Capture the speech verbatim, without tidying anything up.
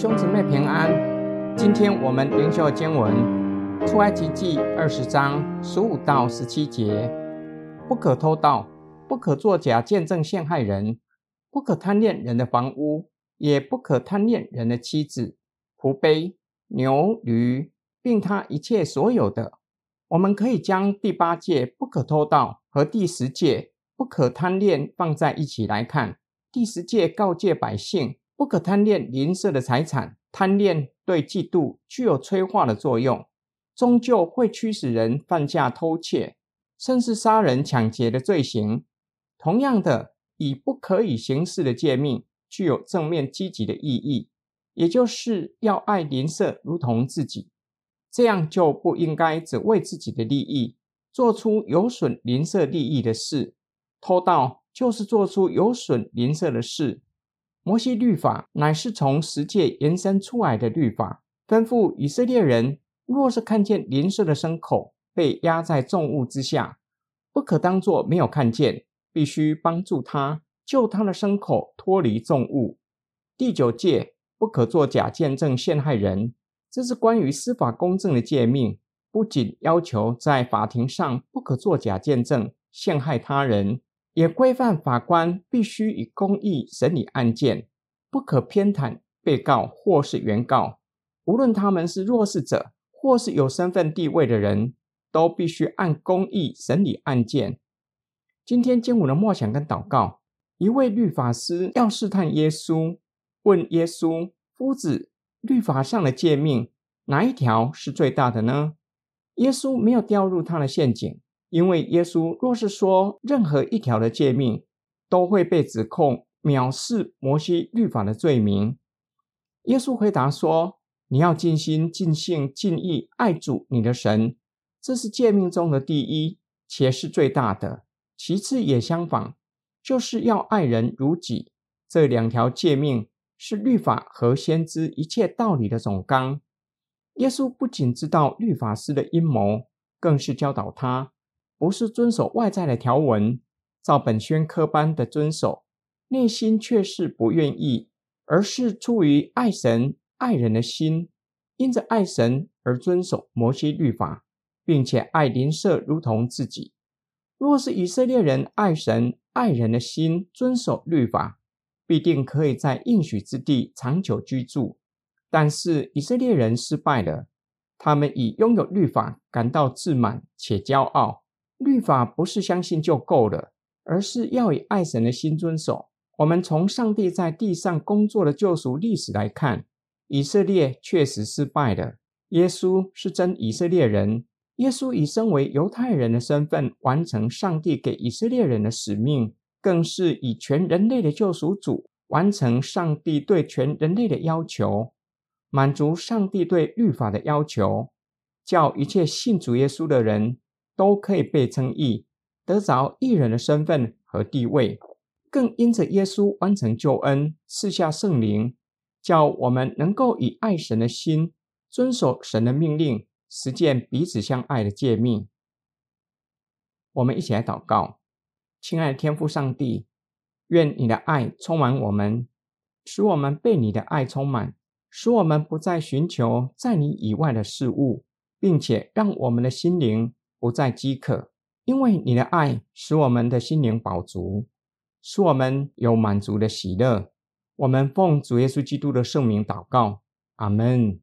兄姊妹平安，今天我们灵修经文出埃及记二十章十五到十七节：不可偷盗，不可作假见证陷害人，不可贪恋人的房屋，也不可贪恋人的妻子、仆婢、牛驴，并他一切所有的。我们可以将第八戒不可偷盗和第十戒不可贪恋放在一起来看。第十戒告诫百姓不可贪恋邻舍的财产，贪恋对嫉妒具有催化的作用，终究会驱使人犯下偷窃甚至杀人抢劫的罪行。同样的，以不可以行事的诫命具有正面积极的意义，也就是要爱邻舍如同自己，这样就不应该只为自己的利益做出有损邻舍利益的事。偷盗就是做出有损邻舍的事。摩西律法乃是从十诫延伸出来的律法，吩咐以色列人若是看见邻舍的牲口被压在重物之下，不可当作没有看见，必须帮助他，救他的牲口脱离重物。第九诫不可作假见证陷害人，这是关于司法公正的诫命，不仅要求在法庭上不可作假见证陷害他人，也规范法官必须以公义审理案件，不可偏袒被告或是原告，无论他们是弱势者或是有身份地位的人，都必须按公义审理案件。今天经文的默想跟祷告，一位律法师要试探耶稣，问耶稣：夫子，律法上的诫命哪一条是最大的呢？耶稣没有掉入他的陷阱，因为耶稣若是说任何一条的诫命，都会被指控藐视摩西律法的罪名。耶稣回答说：你要尽心尽性尽意爱主你的神，这是诫命中的第一，且是最大的。其次也相仿，就是要爱人如己。这两条诫命是律法和先知一切道理的总纲。耶稣不仅知道律法师的阴谋，更是教导他不是遵守外在的条文，照本宣科般的遵守，内心却是不愿意，而是出于爱神爱人的心，因着爱神而遵守摩西律法，并且爱邻舍如同自己。若是以色列人爱神爱人的心遵守律法，必定可以在应许之地长久居住。但是以色列人失败了，他们以拥有律法感到自满且骄傲。律法不是相信就够了，而是要以爱神的心遵守。我们从上帝在地上工作的救赎历史来看，以色列确实失败了。耶稣是真以色列人，耶稣以身为犹太人的身份完成上帝给以色列人的使命，更是以全人类的救赎主完成上帝对全人类的要求，满足上帝对律法的要求，叫一切信主耶稣的人都可以被称义，得着义人的身份和地位。更因着耶稣完成救恩，赐下圣灵，叫我们能够以爱神的心遵守神的命令，实践彼此相爱的诫命。我们一起来祷告。亲爱的天父上帝，愿你的爱充满我们，使我们被你的爱充满，使我们不再寻求在你以外的事物，并且让我们的心灵不再饥渴，因为你的爱使我们的心灵饱足，使我们有满足的喜乐。我们奉主耶稣基督的圣名祷告，阿们。